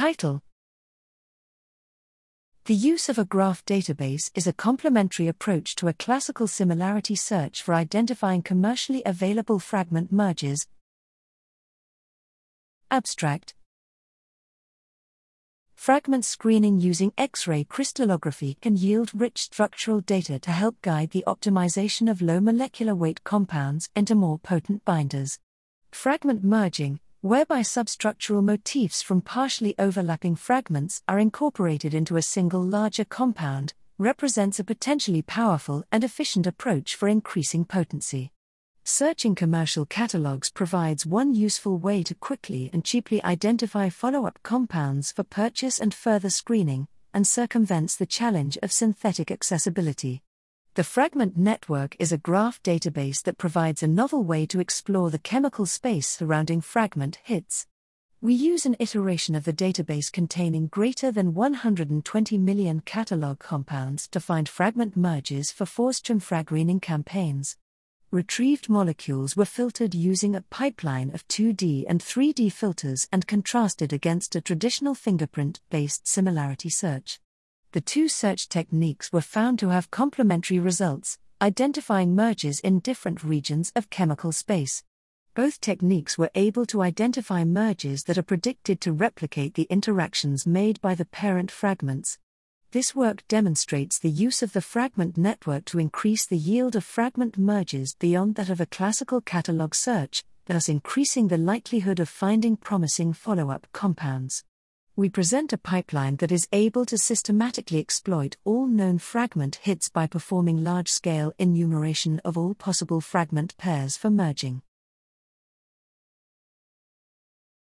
Title: The use of a graph database is a complementary approach to a classical similarity search for identifying commercially available fragment merges. Abstract: Fragment screening using X-ray crystallography can yield rich structural data to help guide the optimization of low molecular weight compounds into more potent binders. Fragment merging, whereby substructural motifs from partially overlapping fragments are incorporated into a single larger compound, represents a potentially powerful and efficient approach for increasing potency. Searching commercial catalogs provides one useful way to quickly and cheaply identify follow-up compounds for purchase and further screening, and circumvents the challenge of synthetic accessibility. The Fragment Network is a graph database that provides a novel way to explore the chemical space surrounding fragment hits. We use an iteration of the database containing greater than 120 million catalog compounds to find fragment merges for XChem fragreening campaigns. Retrieved molecules were filtered using a pipeline of 2D and 3D filters and contrasted against a traditional fingerprint-based similarity search. The two search techniques were found to have complementary results, identifying merges in different regions of chemical space. Both techniques were able to identify merges that are predicted to replicate the interactions made by the parent fragments. This work demonstrates the use of the Fragment Network to increase the yield of fragment merges beyond that of a classical catalog search, thus increasing the likelihood of finding promising follow-up compounds. We present a pipeline that is able to systematically exploit all known fragment hits by performing large-scale enumeration of all possible fragment pairs for merging.